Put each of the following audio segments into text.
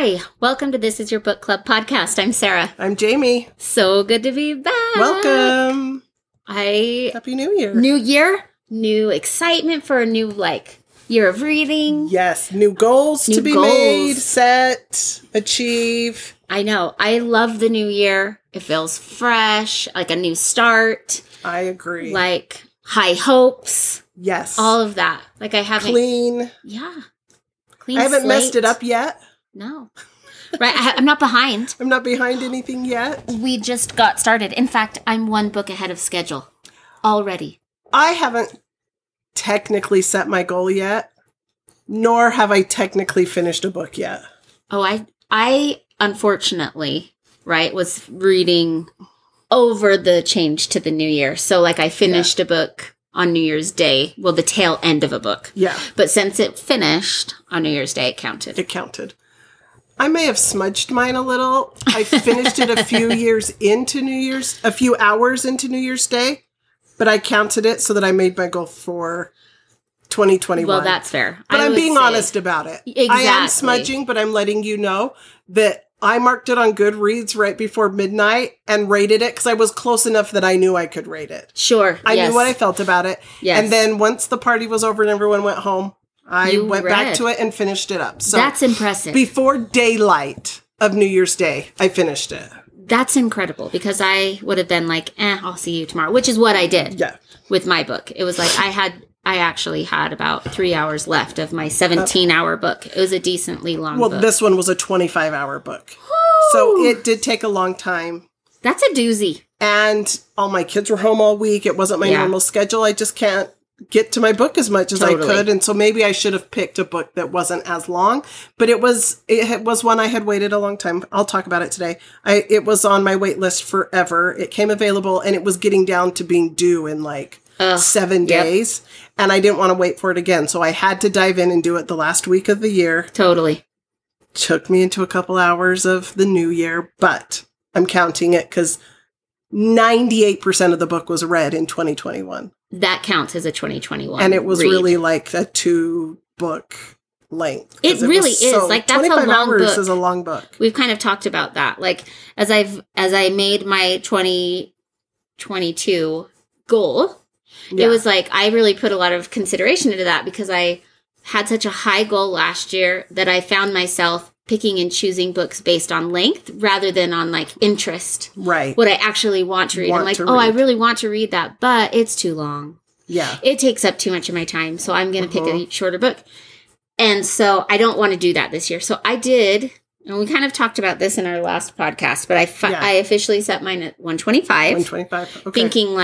Hi, welcome to This Is Your Book Club podcast. I'm Sarah. I'm Jamie. So good to be back. Welcome. Happy New Year. New year, new excitement for a new year of reading. Yes, new goals to be made, set, achieve. I know. I love the new year. It feels fresh, like a new start. I agree. Like high hopes. Yes. All of that. Like I haven't clean. Yeah. Clean. I haven't messed it up yet. No. Right. I'm not behind. I'm not behind anything yet. We just got started. In fact, I'm one book ahead of schedule already. I haven't technically set my goal yet, nor have I technically finished a book yet. Oh, I unfortunately, right, was reading over the change to the new year. So like I finished a book on New Year's Day. Well, the tail end of a book. Yeah. But since it finished on New Year's Day, it counted. It counted. I may have smudged mine a little. I finished it a few hours into New Year's Day, but I counted it so that I made my goal for 2021. Well, that's fair. But I'm being honest about it. Exactly. I am smudging, but I'm letting you know that I marked it on Goodreads right before midnight and rated it because I was close enough that I knew I could rate it. Sure. I knew what I felt about it. Yes. And then once the party was over and everyone went home, I went back to it and finished it up. So that's impressive. Before daylight of New Year's Day, I finished it. That's incredible because I would have been like, I'll see you tomorrow, which is what I did with my book. It was like I actually had about 3 hours left of my 17-hour book. It was a decently long book. Well, this one was a 25-hour book. Ooh. So it did take a long time. That's a doozy. And all my kids were home all week. It wasn't my normal schedule. I just can't get to my book as much as I could. And so maybe I should have picked a book that wasn't as long, but it was one I had waited a long time. I'll talk about it today. It was on my wait list forever. It came available and it was getting down to being due in 7 days and I didn't want to wait for it again. So I had to dive in and do it the last week of the year. Totally. Took me into a couple hours of the new year, but I'm counting it because 98% of the book was read in 2021. That counts as a 2021. And it was really like a 2-book length. It really is. Like that's a long book. 25 hours is a long book. We've kind of talked about that. Like as I made my 2022 goal, it was like I really put a lot of consideration into that because I had such a high goal last year that I found myself picking and choosing books based on length rather than on interest. Right. What I actually want to read. I really want to read that, but it's too long. Yeah. It takes up too much of my time. So I'm going to pick a shorter book. And so I don't want to do that this year. So I did, and we kind of talked about this in our last podcast, but I officially set mine at 125. 125. Okay. Thinking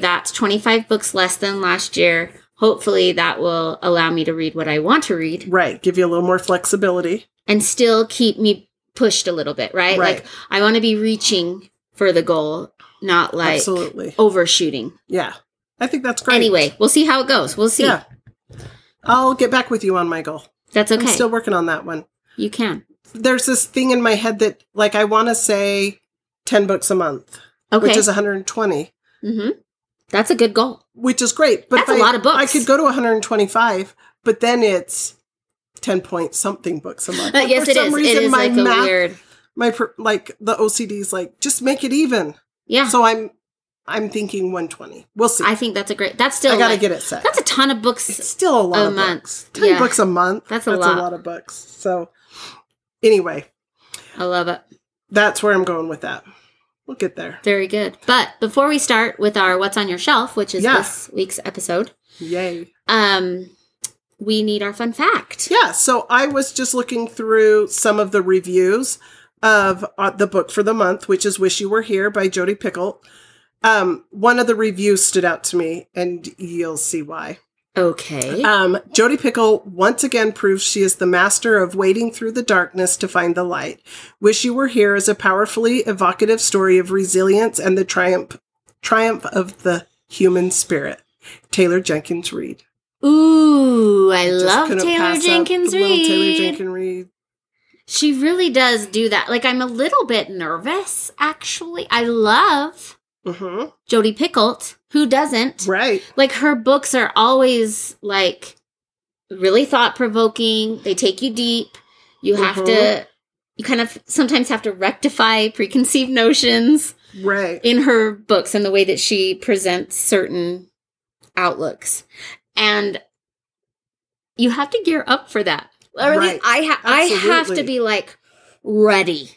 that's 25 books less than last year. Hopefully that will allow me to read what I want to read. Right. Give you a little more flexibility. And still keep me pushed a little bit, right? Like, I want to be reaching for the goal, not overshooting. Yeah. I think that's great. Anyway, we'll see how it goes. We'll see. Yeah. I'll get back with you on my goal. That's okay. I'm still working on that one. You can. There's this thing in my head that, I want to say 10 books a month. Okay. Which is 120. Mm-hmm. That's a good goal. Which is great. But that's a lot of books. I could go to 125, but then it's 10-point-something books a month. Yes, for some reason, it is my math, weird. My the OCD's just make it even. Yeah. So I'm thinking 120. We'll see. I think that's that's still. I gotta get it set. That's a ton of books. It's still a lot of books. 10 books a month. That's a lot of books. So anyway, I love it. That's where I'm going with that. We'll get there. Very good. But before we start with our "What's on Your Shelf," which is this week's episode, yay. We need our fun fact. Yeah. So I was just looking through some of the reviews of the book for the month, which is Wish You Were Here by Jodi Picoult. One of the reviews stood out to me, and you'll see why. Okay. Jodi Picoult once again proves she is the master of wading through the darkness to find the light. Wish You Were Here is a powerfully evocative story of resilience and the triumph of the human spirit. Taylor Jenkins Reid. Ooh, I love Taylor Jenkins Reid. She really does do that. I'm a little bit nervous, actually. I love Jodi Picoult. Who doesn't? Right. Her books are always, really thought-provoking. They take you deep. You have to you kind of sometimes have to rectify preconceived notions right. in her books and the way that she presents certain outlooks. And you have to gear up for that. Or at least I have to be like ready.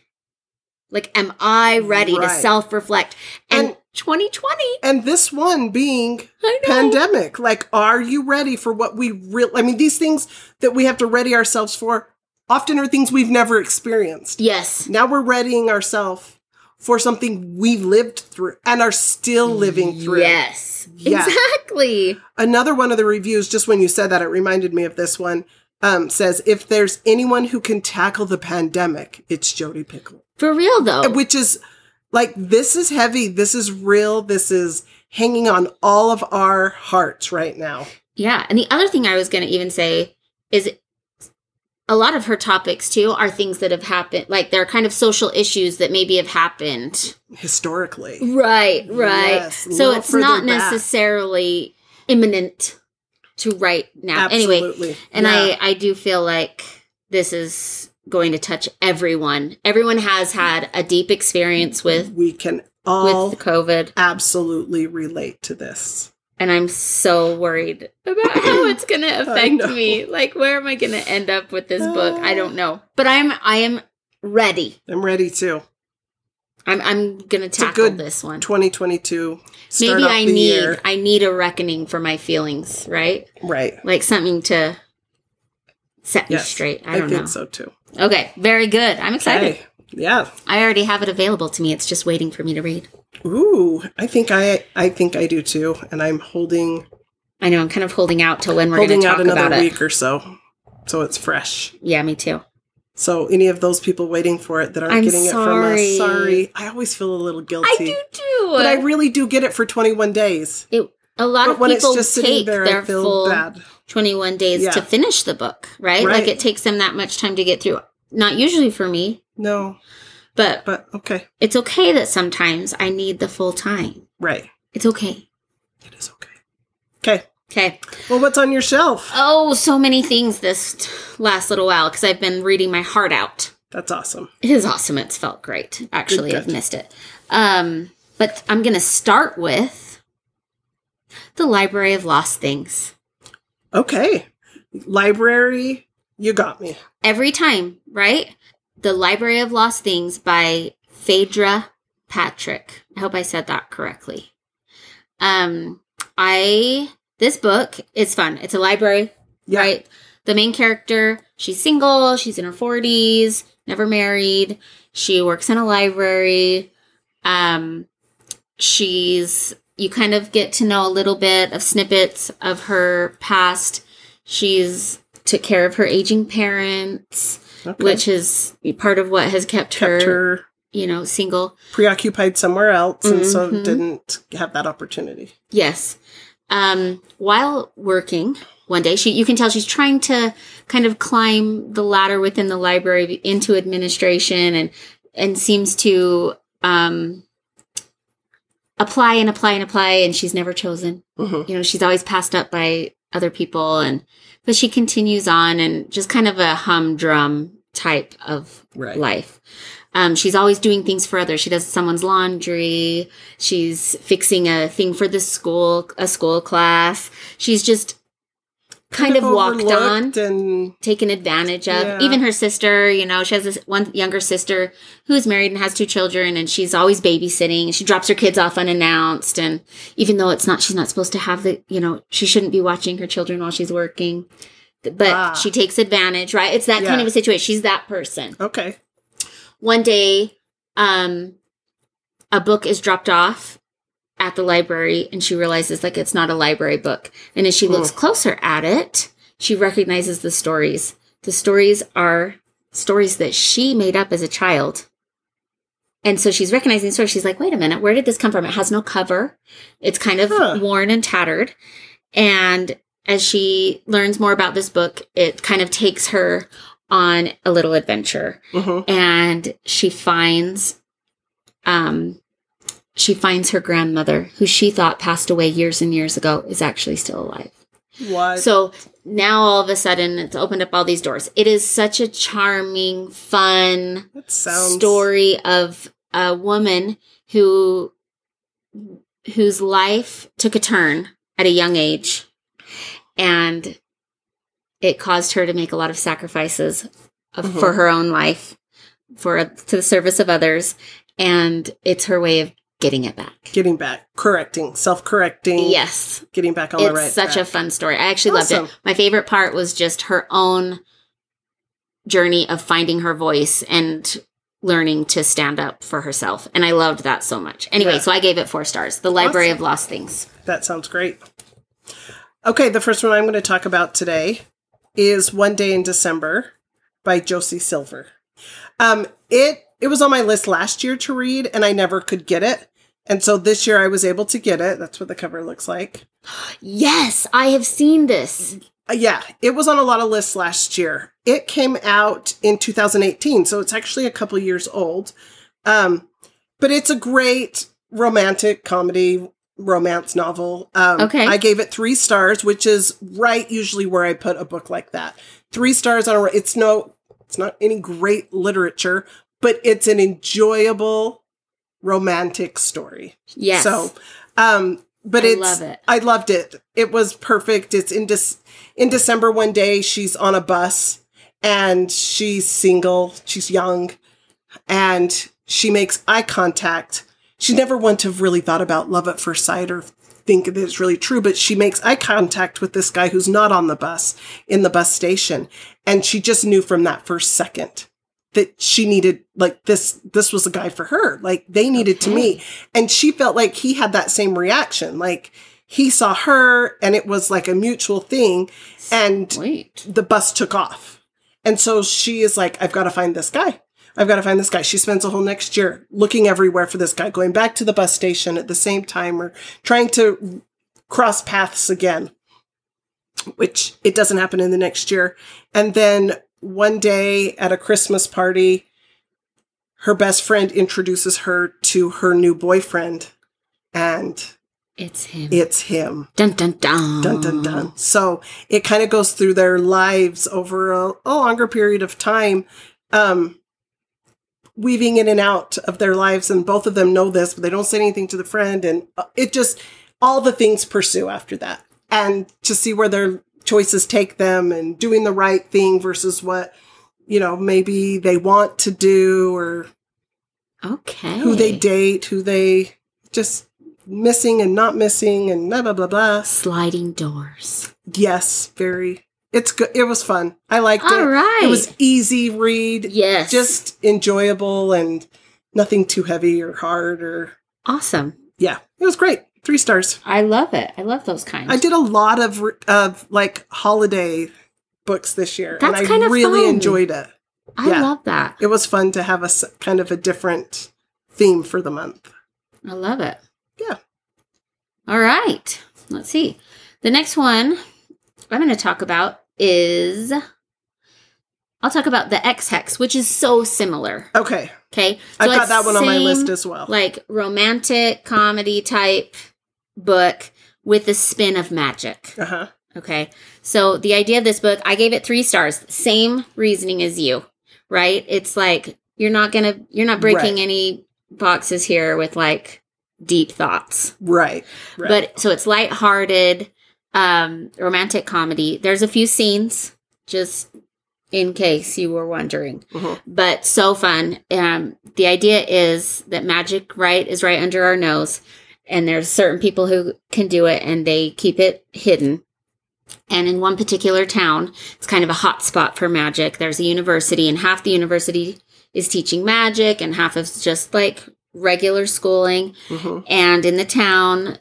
Like, am I ready right. to self-reflect? And 2020. And this one being pandemic. Like, are you ready for what we really... I mean, these things that we have to ready ourselves for often are things we've never experienced. Yes. Now we're readying ourselves for something we lived through and are still living through. Yes. Yeah. Exactly. Another one of the reviews, just when you said that, it reminded me of this one, says, if there's anyone who can tackle the pandemic, it's Jodi Picoult. For real, though. Which is... like, this is heavy. This is real. This is hanging on all of our hearts right now. Yeah. And the other thing I was going to even say is a lot of her topics, too, are things that have happened. Like, they're kind of social issues that maybe have happened. Historically. Right, right. Yes, so it's not necessarily imminent to right now. Absolutely. Anyway, and yeah. I do feel like this is... going to touch everyone. Everyone has had a deep experience with with COVID. Absolutely relate to this. And I'm so worried about how it's going to affect me. Like, where am I going to end up with this book? I don't know. But I am ready. I'm ready too. I'm going to tackle this one. 2022. Maybe I need a reckoning for my feelings, right? Right. Like something to set me straight. I don't know. I think so too. Okay, very good. I'm excited. Okay. Yeah. I already have it available to me. It's just waiting for me to read. Ooh, I think I do too. And I'm holding... I know, I'm kind of holding out till when we're going to talk about it. Holding out another week or so. So it's fresh. Yeah, me too. So any of those people waiting for it that aren't getting it from us, sorry. I always feel a little guilty. I do too. But I really do get it for 21 days. A lot of people take their full 21 days to finish the book, right? Like it takes them that much time to get through. Not usually for me. No. But okay. It's okay that sometimes I need the full time. Right. It's okay. It is okay. Okay. Well, what's on your shelf? Oh, so many things this last little while because I've been reading my heart out. That's awesome. It is awesome. It's felt great. Actually, I've missed it. But I'm going to start with The Library of Lost Things. Okay. Library, you got me. Every time, right? The Library of Lost Things by Phaedra Patrick. I hope I said that correctly. This book is fun. It's a library, right? The main character, she's single. She's in her 40s, never married. She works in a library. You kind of get to know a little bit of snippets of her past. She's took care of her aging parents, which is part of what has kept her, single. Preoccupied somewhere else, and so didn't have that opportunity. Yes. While working one day, you can tell she's trying to kind of climb the ladder within the library into administration and seems to... apply, and she's never chosen. Mm-hmm. She's always passed up by other people, but she continues on, and just kind of a humdrum type of life. She's always doing things for others. She does someone's laundry. She's fixing a thing for a school class. She's just kind of walked on and taken advantage of. Yeah. Even her sister, she has this one younger sister who's married and has two children, and she's always babysitting. She drops her kids off unannounced, and even though she's not supposed to have she shouldn't be watching her children while she's working, but she takes advantage, right? It's that kind of a situation. She's that person. Okay. One day, a book is dropped off at the library, and she realizes it's not a library book. And as she looks closer at it, she recognizes the stories. The stories are stories that she made up as a child. And so she's recognizing the stories. She's like, wait a minute, where did this come from? It has no cover. It's kind of worn and tattered. And as she learns more about this book, it kind of takes her on a little adventure. Mm-hmm. And she finds... she finds her grandmother, who she thought passed away years and years ago, is actually still alive. What? So now all of a sudden it's opened up all these doors. It is such a charming, fun story of a woman whose life took a turn at a young age, and it caused her to make a lot of sacrifices for her own life, to the service of others, and it's her way of getting it back. Getting back. Correcting. Self-correcting. Yes. Getting back on the right track. It's such a fun story. I actually loved it. My favorite part was just her own journey of finding her voice and learning to stand up for herself. And I loved that so much. Anyway, so I gave it 4 stars. The Library of Lost Things. That sounds great. Okay, the first one I'm going to talk about today is One Day in December by Josie Silver. It was on my list last year to read, and I never could get it. And so this year I was able to get it. That's what the cover looks like. Yes, I have seen this. Yeah, it was on a lot of lists last year. It came out in 2018, so it's actually a couple years old. But it's a great romantic comedy, romance novel. I gave it 3 stars, which is right usually where I put a book like that. 3 stars on a... It's not any great literature, but it's an enjoyable romantic story. Yes. So, I loved it. It was perfect. It's in December one day, she's on a bus and she's single, she's young, and she makes eye contact. She's never one to have really thought about love at first sight or think that it's really true, but she makes eye contact with this guy who's not on the bus in the bus station. And she just knew from that first second that she needed, like, this was a guy for her. Like, they needed to meet. And she felt like he had that same reaction. Like, he saw her, and it was like a mutual thing. And the bus took off. And so she is like, I've got to find this guy. I've got to find this guy. She spends the whole next year looking everywhere for this guy, going back to the bus station at the same time, or trying to cross paths again, which it doesn't happen in the next year. And then one day at a Christmas party, her best friend introduces her to her new boyfriend, and it's him. Dun, dun, dun. Dun, dun, dun. So it kind of goes through their lives over a longer period of time, weaving in and out of their lives. And both of them know this, but they don't say anything to the friend. And it just, all the things pursue after that. And to see where their choices take them, and doing the right thing versus what, maybe they want to do, or who they date, who they just missing and not missing, and blah, blah, blah, blah. Sliding doors. Yes, very. It's good. It was fun. I liked it. All right. It was easy read. Yes. Just enjoyable and nothing too heavy or hard or. Awesome. Yeah, it was great. 3 stars. I love it. I love those kinds. I did a lot of like holiday books this year. That's kind of fun. And I really enjoyed it. I love that. It was fun to have a kind of a different theme for the month. I love it. Yeah. All right. Let's see. The next one I'm going to talk about is... I'll talk about The X-Hex, which is so similar. Okay. So I've got that one on my list as well. Like romantic comedy type book with a spin of magic. Uh-huh. Okay. So the idea of this book, I gave it 3 stars. Same reasoning as you, right? It's like you're not breaking any boxes here with like deep thoughts. Right. But so it's lighthearted, romantic comedy. There's a few scenes just in case you were wondering, but so fun. The idea is that magic is right under our nose, and there's certain people who can do it, and they keep it hidden. And in one particular town, it's kind of a hot spot for magic. There's a university, and half the university is teaching magic, and half is just like regular schooling. And in the town,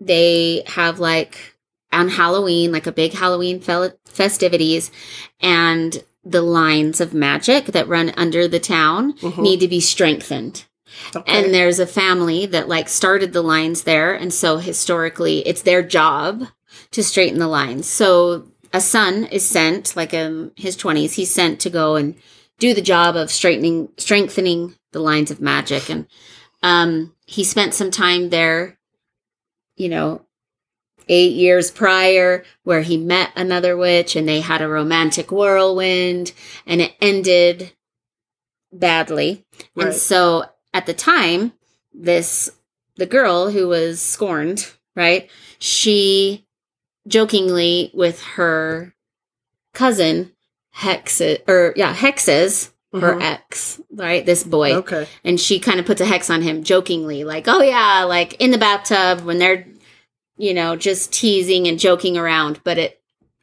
they have on Halloween, like a big Halloween festivities, and the lines of magic that run under the town need to be strengthened. And there's a family that started the lines there, and so historically it's their job to straighten the lines. So a son is sent, his 20s, he's sent to go and do the job of strengthening the lines of magic. And he spent some time there, 8 years prior, where he met another witch and they had a romantic whirlwind, and it ended badly. Right. And so at the time, the girl who was scorned, right, she jokingly with her cousin hexes her ex, right, this boy. Okay. And she kind of puts a hex on him jokingly, like, oh yeah, like in the bathtub when they're, you know, just teasing and joking around, but it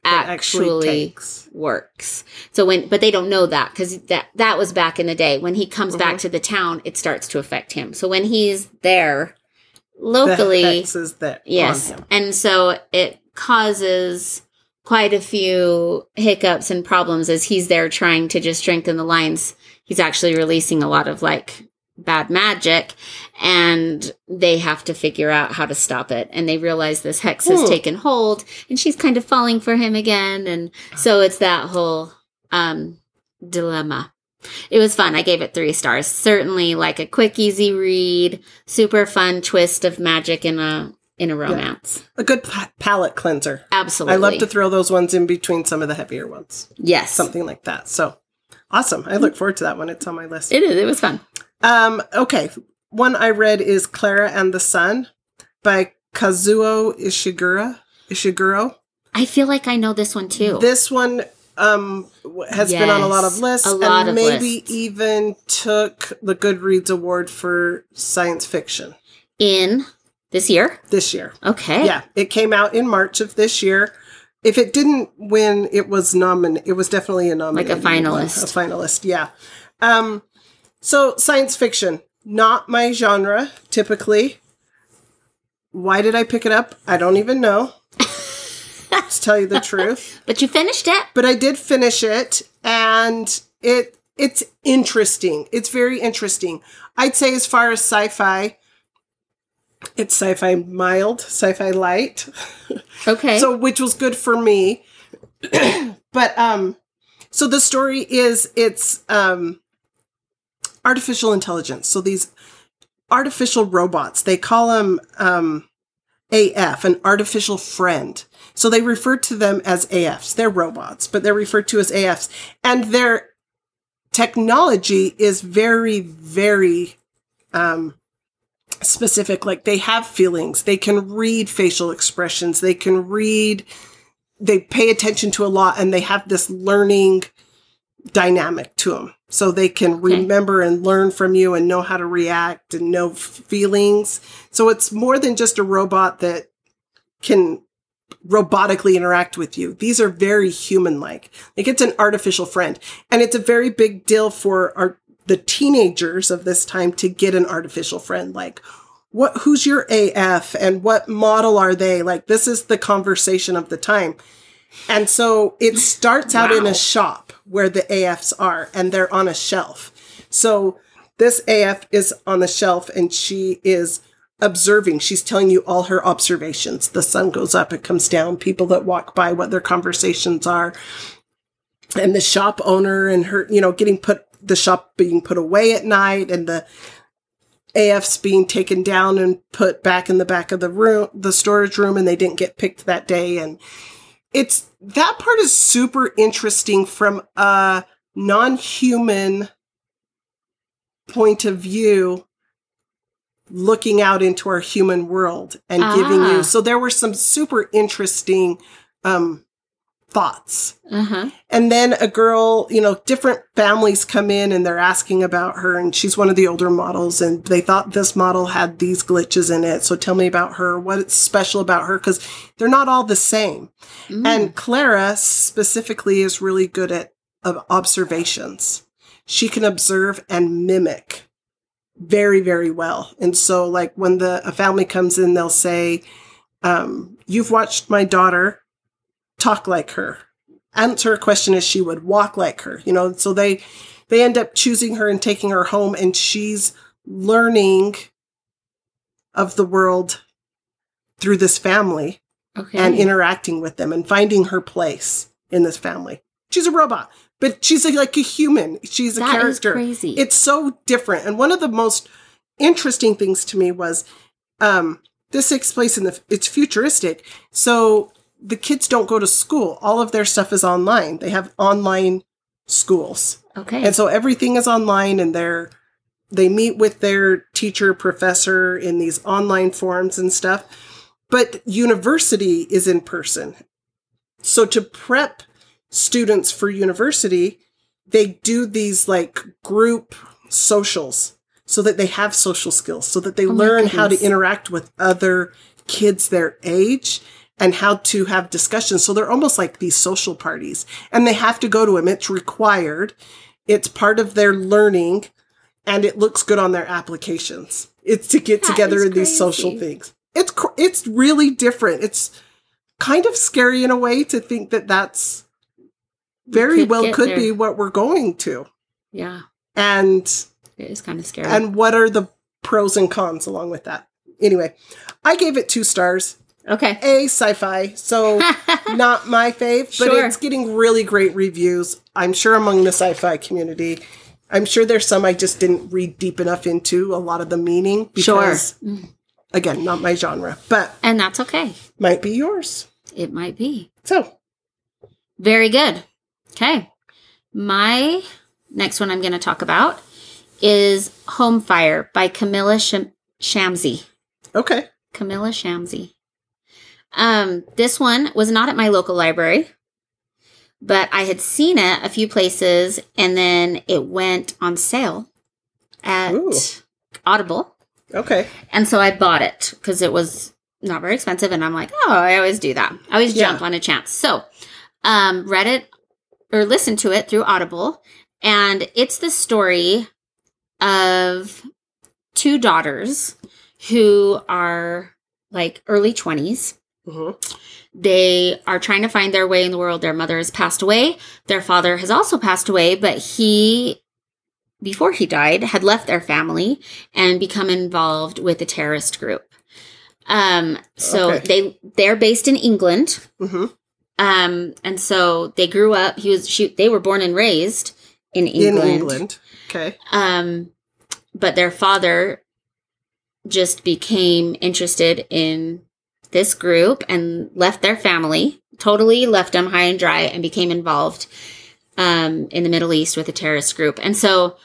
actually works. So but they don't know that, because that was back in the day. When he comes back to the town, it starts to affect him. So when he's there locally, the hex is there. Yes. And so it causes quite a few hiccups and problems as he's there trying to just strengthen the lines. He's actually releasing a lot of like bad magic, and they have to figure out how to stop it. And they realize this hex has taken hold, and she's kind of falling for him again. And so it's that whole dilemma. It was fun. I gave it 3 stars. Certainly like a quick, easy read, super fun twist of magic in a romance. Yeah. A good palate cleanser. Absolutely. I love to throw those ones in between some of the heavier ones. Yes. Something like that. So awesome. I look forward to that one. It's on my list. It is. It was fun. Okay. One I read is Clara and the Sun by Kazuo Ishiguro. I feel like I know this one too. This one has been on a lot of lists, and maybe even took the Goodreads Award for science fiction in this year. This year, okay, yeah, it came out in March of this year. If it didn't win, it was nominated. It was definitely a nominee, like a finalist. Yeah. So science fiction, not my genre typically. Why did I pick it up? I don't even know. To tell you the truth. But you finished it. But I did finish it, and it's interesting. It's very interesting. I'd say as far as sci-fi, it's sci-fi mild, sci-fi light. Okay. So which was good for me. But so the story is it's artificial intelligence. So these artificial robots, they call them AF, an artificial friend. So they refer to them as AFs. They're robots, but they're referred to as AFs. And their technology is very, very specific. Like, they have feelings. They can read facial expressions. They pay attention to a lot, and they have this learning dynamic to them. So they can remember and learn from you and know how to react and know feelings. So it's more than just a robot that can robotically interact with you. These are very human-like. Like, it's an artificial friend. And it's a very big deal for the teenagers of this time to get an artificial friend. Like, who's your AF and what model are they? Like, this is the conversation of the time. And so it starts out in a shop where the AFs are, and they're on a shelf. So this AF is on the shelf, and she is observing. She's telling you all her observations. The sun goes up, it comes down, people that walk by, what their conversations are, and the shop owner and her, you know, the shop being put away at night, and the AFs being taken down and put back in the back of the room, the storage room, and they didn't get picked that day. And it's, that part is super interesting from a non-human point of view, looking out into our human world and giving you. So there were some super interesting thoughts. Uh-huh. And then a girl, you know, different families come in and they're asking about her, and she's one of the older models, and they thought this model had these glitches in it. So tell me about her, what's special about her, because they're not all the same. Mm. And Clara specifically is really good at observations. She can observe and mimic very, very well. And so, like, when a family comes in, they'll say, you've watched my daughter talk like her, answer a question as she would, walk like her, you know. So they end up choosing her and taking her home, and she's learning of the world through this family and interacting with them and finding her place in this family. She's a robot, but she's like a human. She's a character. That is crazy. It's so different. And one of the most interesting things to me was This takes place in it's futuristic, so the kids don't go to school. All of their stuff is online. They have online schools. Okay. And so everything is online, and they meet with their teacher, professor in these online forums and stuff. But university is in person. So to prep students for university, they do these like group socials so that they have social skills, so that they learn how to interact with other kids their age and how to have discussions. So they're almost like these social parties, and they have to go to them. It's required. It's part of their learning, and it looks good on their applications. It's to get together in these social things. It's really different. It's kind of scary in a way to think that that's very well could be what we're going to. Yeah. And it is kind of scary. And what are the pros and cons along with that? Anyway, I gave it 2 stars. Okay. A sci-fi. So not my fave, but it's getting really great reviews. I'm sure among the sci-fi community. I'm sure there's some I just didn't read deep enough into a lot of the meaning because again, not my genre, but and that's okay. Might be yours. It might be. So very good. Okay. My next one I'm going to talk about is Home Fire by Camilla Shamsie. Okay. Camilla Shamsie. This one was not at my local library, but I had seen it a few places, and then it went on sale at Audible. Okay. And so I bought it because it was not very expensive, and I'm like, oh, I always do that. I always jump on a chance. So read it or listened to it through Audible, and it's the story of 2 daughters who are like early 20s. Mm-hmm. They are trying to find their way in the world. Their mother has passed away. Their father has also passed away, but he, before he died, had left their family and become involved with a terrorist group. They're based in England. Mm-hmm. And so they grew up. They were born and raised in England. In England. Okay. But their father just became interested in this group and left their family, totally left them high and dry, and became involved in the Middle East with a terrorist group. And so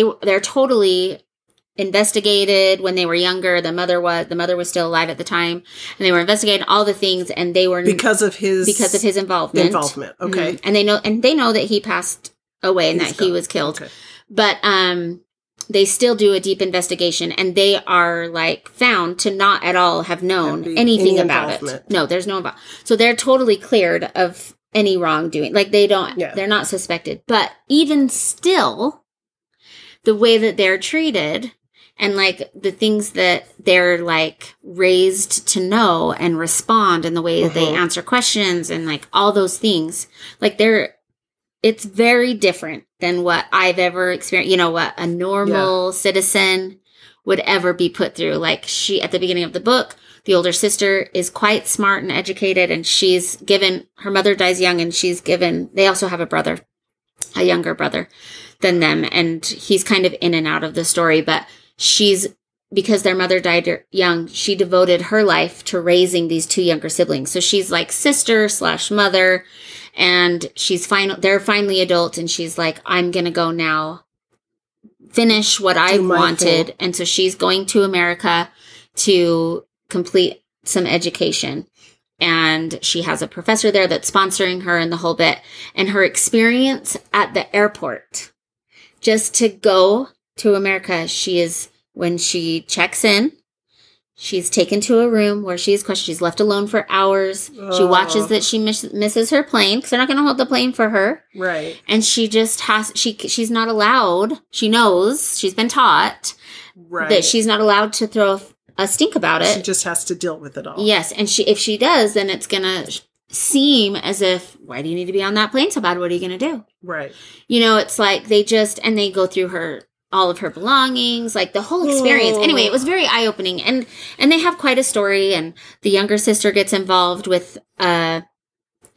they're totally investigated when they were younger. The mother was still alive at the time, and they were investigating all the things, and they were because of his involvement. Okay. Mm-hmm. And they know that he passed away and that he was killed. Okay. But they still do a deep investigation, and they are like found to not at all have known anything about it. No, there's no involvement. So they're totally cleared of any wrongdoing. Like they're not suspected, but even still the way that they're treated and like the things that they're like raised to know and respond and the way that they answer questions and like all those things, like it's very different than what I've ever experienced, you know, what a normal citizen would ever be put through. Like at the beginning of the book, the older sister is quite smart and educated, and her mother dies young, and they also have a brother, a younger brother than them. And he's kind of in and out of the story, but because their mother died young, she devoted her life to raising these 2 younger siblings. So she's like sister/mother. And they're finally adult, and she's like, I'm going to go now finish what I wanted. And so she's going to America to complete some education. And she has a professor there that's sponsoring her and the whole bit. And her experience at the airport, just to go to America, when she checks in, she's taken to a room where she is questioned. She's left alone for hours. She watches that she misses her plane because they're not going to hold the plane for her. Right. And she just has, she's not allowed. She knows, she's been taught that she's not allowed to throw a stink about it. She just has to deal with it all. Yes. And if she does, then it's going to seem as if, why do you need to be on that plane so bad? What are you going to do? Right. You know, it's like they go through all of her belongings, like the whole experience. Whoa. Anyway, it was very eye-opening. And they have quite a story, and the younger sister gets involved with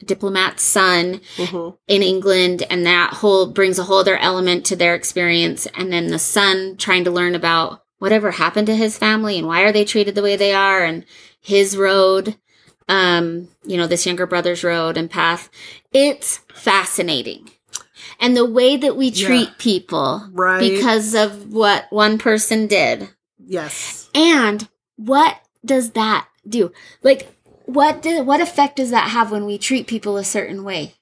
diplomat's son in England, and that whole brings a whole other element to their experience. And then the son trying to learn about whatever happened to his family and why are they treated the way they are, and his road, you know, this younger brother's road and path. It's fascinating. And the way that we treat people because of what one person did. Yes. And what does that do? Like, what effect does that have when we treat people a certain way?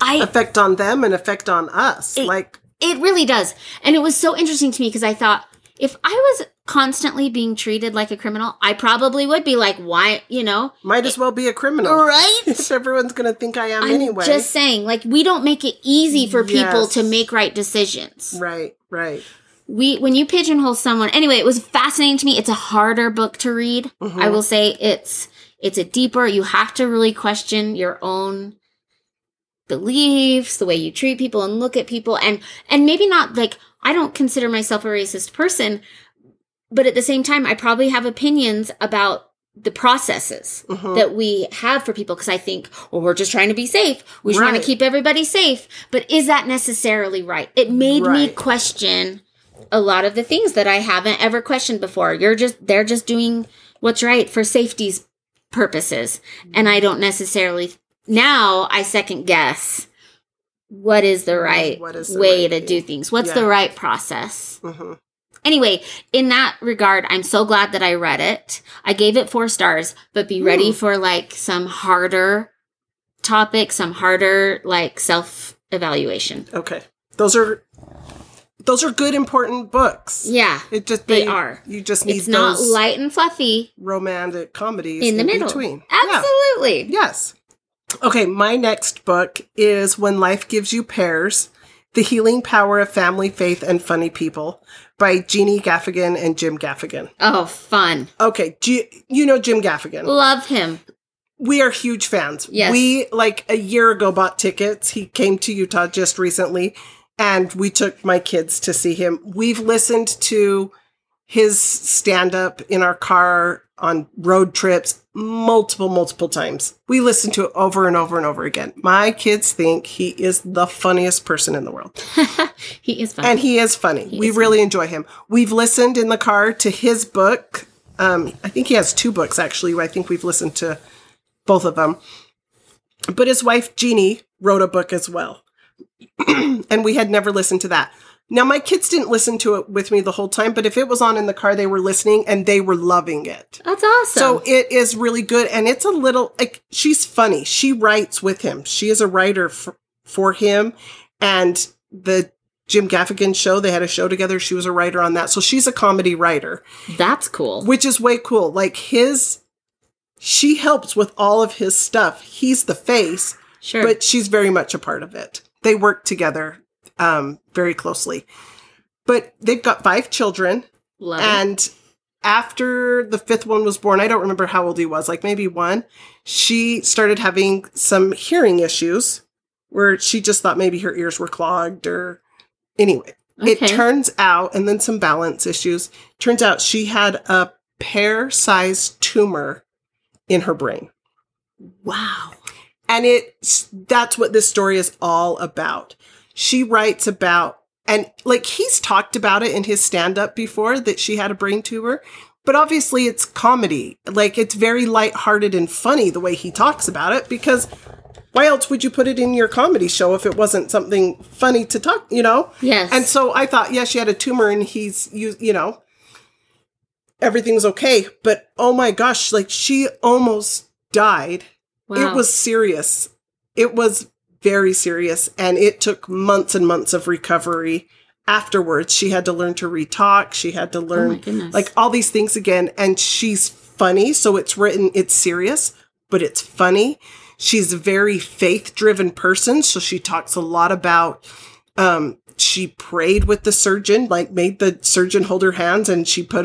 Effect on them and effect on us. It really does. And it was so interesting to me because I thought, if I was constantly being treated like a criminal, I probably would be like, why, you know? Might as well be a criminal. Right? If everyone's going to think I am anyway. I'm just saying, like, we don't make it easy for people to make right decisions. Right, right. When you pigeonhole someone, anyway, it was fascinating to me. It's a harder book to read. Mm-hmm. I will say it's a deeper, you have to really question your own beliefs, the way you treat people and look at people. And maybe not, like, I don't consider myself a racist person, but at the same time, I probably have opinions about the processes that we have for people, because I think, well, we're just trying to be safe. We just want to keep everybody safe. But is that necessarily right? It made me question a lot of the things that I haven't ever questioned before. They're just doing what's right for safety's purposes. And I don't necessarily, now I second guess what is the right way to do things. What's the right process? Mm-hmm. Anyway, in that regard, I'm so glad that I read it. I gave it 4 stars, but be ready for, like, some harder topics, some harder, like, self-evaluation. Okay. Those are good, important books. Yeah, they are. You just need those not light and fluffy romantic comedies in the middle. Between. Absolutely. Yeah. Yes. Okay, my next book is When Life Gives You Pears, The Healing Power of Family, Faith, and Funny People by Jeannie Gaffigan and Jim Gaffigan. Oh, fun. Okay. You know Jim Gaffigan. Love him. We are huge fans. Yes. We, like, a year ago bought tickets. He came to Utah just recently, and we took my kids to see him. We've listened to his stand-up in our car on road trips multiple times. We listen to it over and over and over again. My kids think he is the funniest person in the world. He is funny. And he is funny. We really enjoy him. We've listened in the car to his book. I think he has 2 books, actually. I think we've listened to both of them. But his wife, Jeannie, wrote a book as well. And we had never listened to that. Now, my kids didn't listen to it with me the whole time, but if it was on in the car, they were listening and they were loving it. That's awesome. So it is really good. And it's a little, like, she's funny. She writes with him. She is a writer for him. And the Jim Gaffigan show, they had a show together. She was a writer on that. So she's a comedy writer. That's cool. Which is way cool. Like, she helps with all of his stuff. He's the face. Sure. But she's very much a part of it. They work together very closely. But they've got 5 children. Love and it. After the 5th one was born, I don't remember how old he was, like maybe 1, she started having some hearing issues where she just thought maybe her ears were clogged or anyway. Okay. It turns out, and then some balance issues, turns out she had a pear-sized tumor in her brain. Wow. And that's what this story is all about. She writes about, and like he's talked about it in his stand-up before, that she had a brain tumor, but obviously it's comedy. Like, it's very lighthearted and funny the way he talks about it, because why else would you put it in your comedy show if it wasn't something funny to talk, you know? Yes. And so I thought, yeah, she had a tumor and he's, you know, everything's okay. But oh my gosh, like, she almost died. Wow. It was serious. It was very serious, and it took months and months of recovery afterwards. She had to learn to retalk. She had to learn, like, all these things again, and she's funny, so it's written, it's serious, but it's funny. She's a very faith-driven person, so she talks a lot about, she prayed with the surgeon, like made the surgeon hold her hands, and she put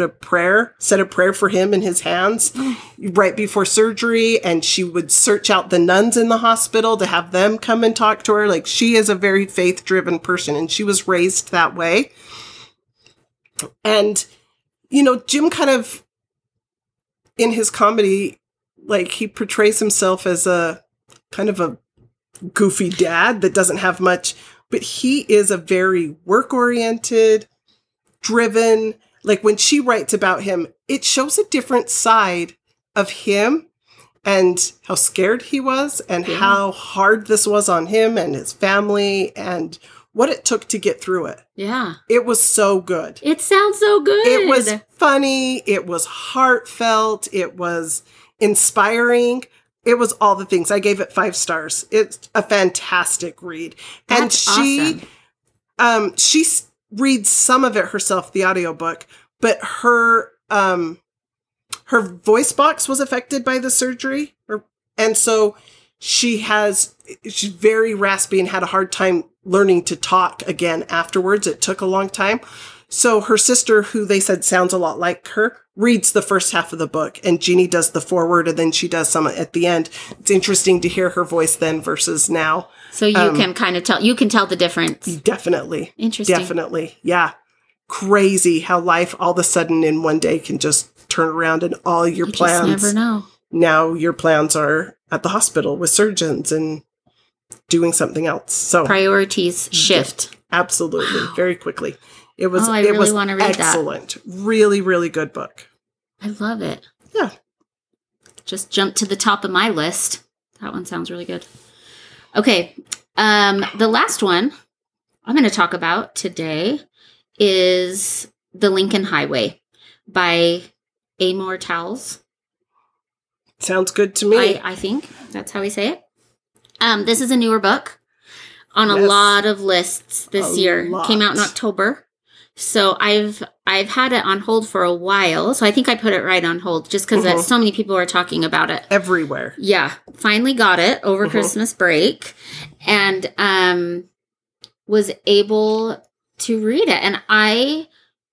said a prayer for him in his hands right before surgery. And she would search out the nuns in the hospital to have them come and talk to her. Like, she is a very faith-driven person, and she was raised that way. And, you know, Jim kind of, in his comedy, like, he portrays himself as a kind of a goofy dad that doesn't have much, but he is a very work-oriented, driven. Like when she writes about him, it shows a different side of him and how scared he was and how hard this was on him and his family and what it took to get through it. Yeah. It was so good. It sounds so good. It was funny. It was heartfelt. It was inspiring. It was all the things. I gave it 5 stars. It's a fantastic read. That's awesome. She reads some of it herself, the audiobook, but her voice box was affected by the surgery. And so she's very raspy and had a hard time learning to talk again afterwards. It took a long time. So her sister, who they said sounds a lot like her, reads the first half of the book, and Jeannie does the foreword, and then she does some at the end. It's interesting to hear her voice then versus now. So you can kind of tell, you can tell the difference. Definitely. Interesting. Definitely. Yeah. Crazy how life all of a sudden in one day can just turn around and all your plans. You just never know. Now your plans are at the hospital with surgeons and doing something else. So priorities shift. Absolutely. Wow. Very quickly. It was, I really want to read excellent. That. Really, really good book. I love it. Yeah. Just jumped to the top of my list. That one sounds really good. Okay. The last one I'm going to talk about today is The Lincoln Highway by Amor Towles. Sounds good to me. I think that's how we say it. This is a newer book on a lot of lists this year. Lot. Came out in October. So I've had it on hold for a while. So I think I put it right on hold just because so many people are talking about it. Everywhere. Yeah. Finally got it over Christmas break and was able to read it. And I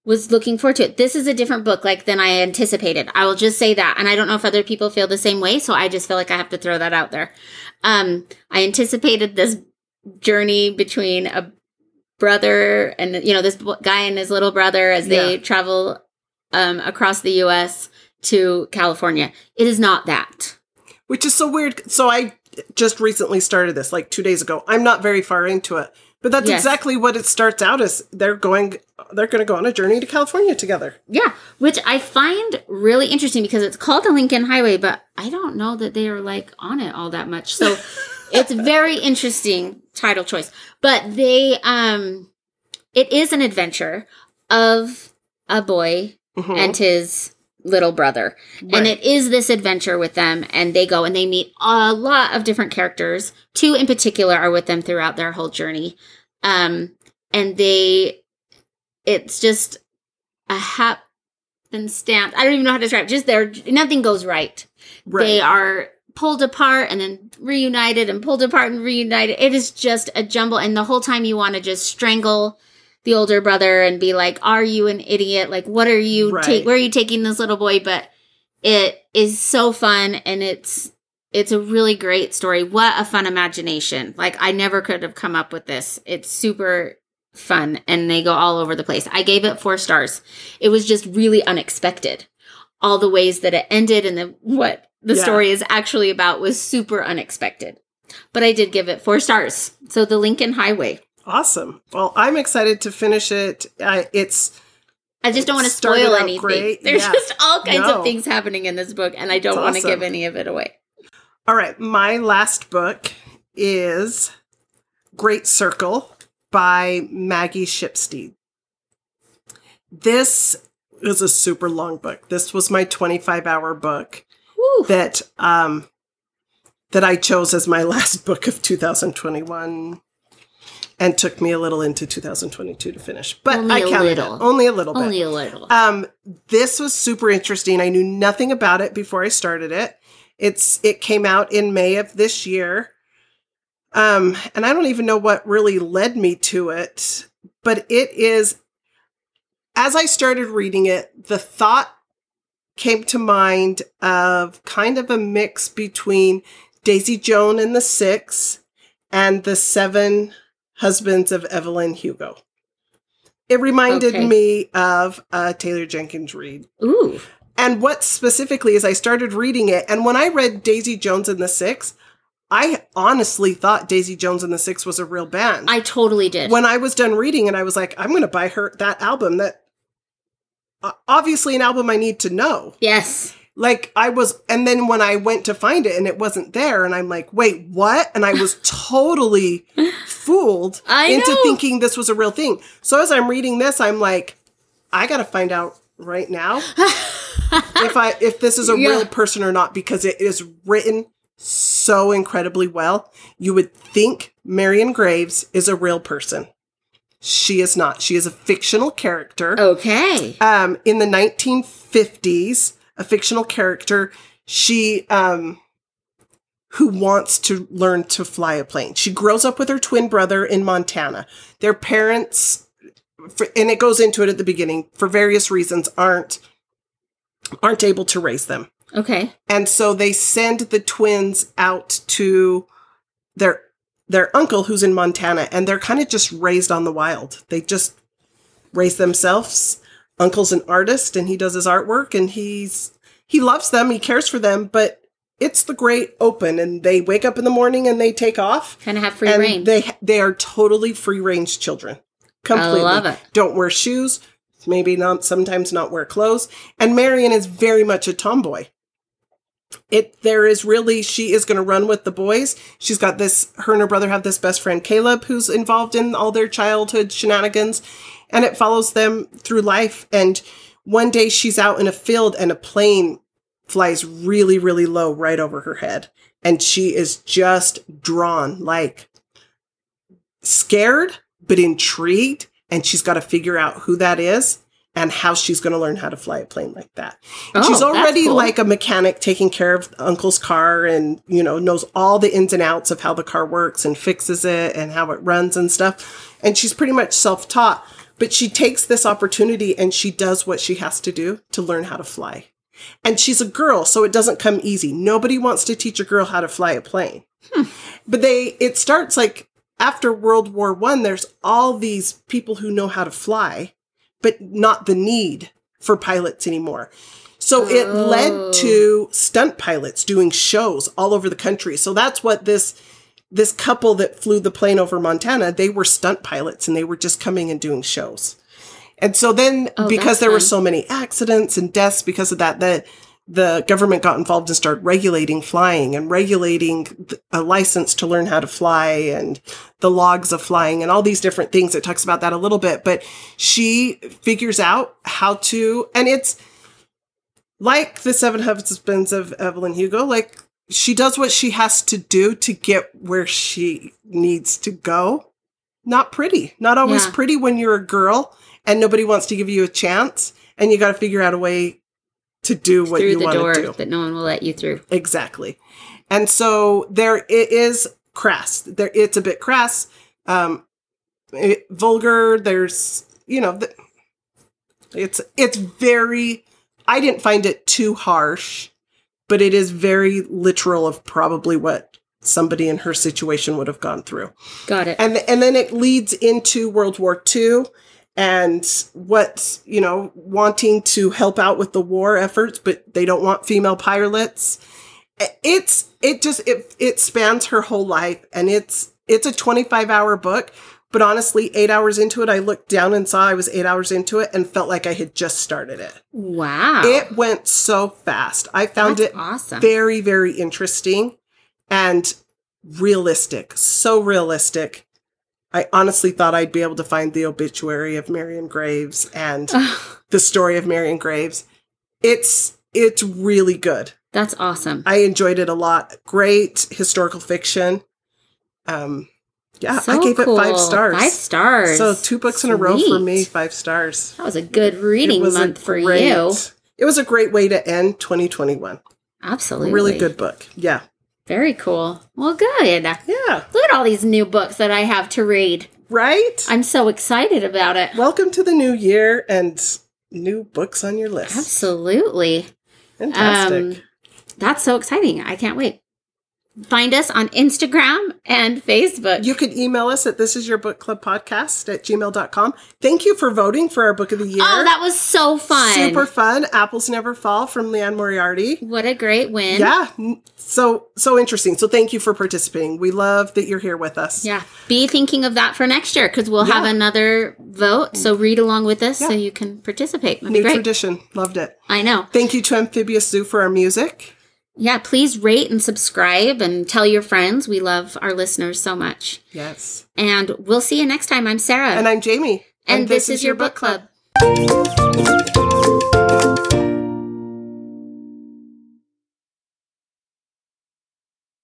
was looking forward to it. This is a different book than I anticipated. I will just say that. And I don't know if other people feel the same way. So I just feel like I have to throw that out there. I anticipated this journey between a brother and this guy and his little brother as they travel across the U.S. to California. It is not that, which is so weird. So I just recently started this 2 days ago. I'm not very far into it, but that's exactly what it starts out as. They're going to go on a journey to California together. Yeah, which I find really interesting because it's called the Lincoln Highway, but I don't know that they are on it all that much. So it's very interesting title choice, but they, it is an adventure of a boy and his little brother. Right. And it is this adventure with them, and they go and they meet a lot of different characters. Two in particular are with them throughout their whole journey. And it's just a happenstance. I don't even know how to describe it. Just nothing goes right. They are pulled apart and then reunited and pulled apart and reunited. It is just a jumble. And the whole time you want to just strangle the older brother and be like, are you an idiot? What are you where are you taking this little boy? But it is so fun. And it's a really great story. What a fun imagination. I never could have come up with this. It's super fun. And they go all over the place. I gave it 4 stars. It was just really unexpected. All the ways that it ended and the story is actually about was super unexpected. But I did give it 4 stars. So The Lincoln Highway. Awesome. Well, I'm excited to finish it. I just don't want to spoil anything. Great. There's just all kinds of things happening in this book, and I don't want to give any of it away. All right. My last book is Great Circle by Maggie Shipstead. This is a super long book. This was my 25-hour book. That I chose as my last book of 2021 and took me a little into 2022 to finish. But only I counted only a little bit. Only a little. This was super interesting. I knew nothing about it before I started it. It came out in May of this year. And I don't even know what really led me to it, but it is, as I started reading it, the thought came to mind of kind of a mix between Daisy Joan and the Six and the Seven Husbands of Evelyn Hugo. It reminded me of Taylor Jenkins Reid. Ooh. And what specifically is I started reading it, and when I read Daisy Jones and the Six, I honestly thought Daisy Jones and the Six was a real band. I totally did. When I was done reading and I was like, I'm going to buy her that album. That obviously an album I need to know. Yes. Like I was, and then when I went to find it and it wasn't there and I'm like, wait, what? And I was totally fooled into thinking this was a real thing. So as I'm reading this, I'm like, I got to find out right now if this is a real person or not, because it is written so incredibly well. You would think Marion Graves is a real person. She is not. She is a fictional character. Okay. In the 1950s, a fictional character, she who wants to learn to fly a plane. She grows up with her twin brother in Montana. Their parents, and it goes into it at the beginning, for various reasons aren't able to raise them. Okay. And so they send the twins out to their uncle who's in Montana, and they're kind of just raised on the wild. They just raise themselves. Uncle's an artist and he does his artwork and he loves them, he cares for them, but it's the great open and they wake up in the morning and they take off. Kind of have free range. They are totally free range children. Completely. I love it. Don't wear shoes, maybe not sometimes not wear clothes. And Marion is very much a tomboy. She is going to run with the boys. She's got this, her and her brother have this best friend, Caleb, who's involved in all their childhood shenanigans. And it follows them through life. And one day she's out in a field and a plane flies really, really low right over her head. And she is just drawn, like scared, but intrigued. And she's got to figure out who that is and how she's going to learn how to fly a plane like that. And she's already like a mechanic taking care of uncle's car and, you know, knows all the ins and outs of how the car works and fixes it and how it runs and stuff. And she's pretty much self-taught. But she takes this opportunity and she does what she has to do to learn how to fly. And she's a girl, so it doesn't come easy. Nobody wants to teach a girl how to fly a plane. But it starts like after World War I, there's all these people who know how to fly, but not the need for pilots anymore. So it led to stunt pilots doing shows all over the country. So that's what this couple that flew the plane over Montana, they were stunt pilots and they were just coming and doing shows. And so then because there were so many accidents and deaths because of that the government got involved and started regulating flying and regulating a license to learn how to fly and the logs of flying and all these different things. It talks about that a little bit, but she figures out how to, and it's like the Seven Husbands of Evelyn Hugo, like, she does what she has to do to get where she needs to go. Not pretty. Not always pretty when you're a girl and nobody wants to give you a chance and you got to figure out a way to do what you want to do. Through the door that no one will let you through. Exactly. And so there it is crass. There it's a bit crass, vulgar. There's, you know, it's very, I didn't find it too harsh. But it is very literal of probably what somebody in her situation would have gone through. Got it. And then it leads into World War II and what's, you know, wanting to help out with the war efforts, but they don't want female pilots. It spans her whole life and it's a 25-hour book. But honestly, 8 hours into it, I looked down and saw I was 8 hours into it and felt like I had just started it. Wow. It went so fast. I found it awesome. Very, very interesting and realistic. So realistic. I honestly thought I'd be able to find the obituary of Marion Graves and the story of Marion Graves. It's really good. That's awesome. I enjoyed it a lot. Great historical fiction. Yeah, so I gave it 5 stars. 5 stars. So 2 books in a row for me, 5 stars. That was a good reading month for you. It was a great way to end 2021. Absolutely. A really good book. Yeah. Very cool. Well, good. Yeah. Look at all these new books that I have to read. Right? I'm so excited about it. Welcome to the new year and new books on your list. Absolutely. Fantastic. That's so exciting. I can't wait. Find us on Instagram and Facebook. You could email us at thisisyourbookclubpodcast@gmail.com. Thank you for voting for our book of the year. Oh, that was so fun. Super fun. Apples Never Fall from Leanne Moriarty. What a great win. Yeah. So interesting. So thank you for participating. We love that you're here with us. Yeah. Be thinking of that for next year because we'll have another vote. So read along with us so you can participate. That'd be great. New tradition. Loved it. I know. Thank you to Amphibious Zoo for our music. Yeah, please rate and subscribe and tell your friends. We love our listeners so much. Yes. And we'll see you next time. I'm Sarah. And I'm Jamie. And this is your book club.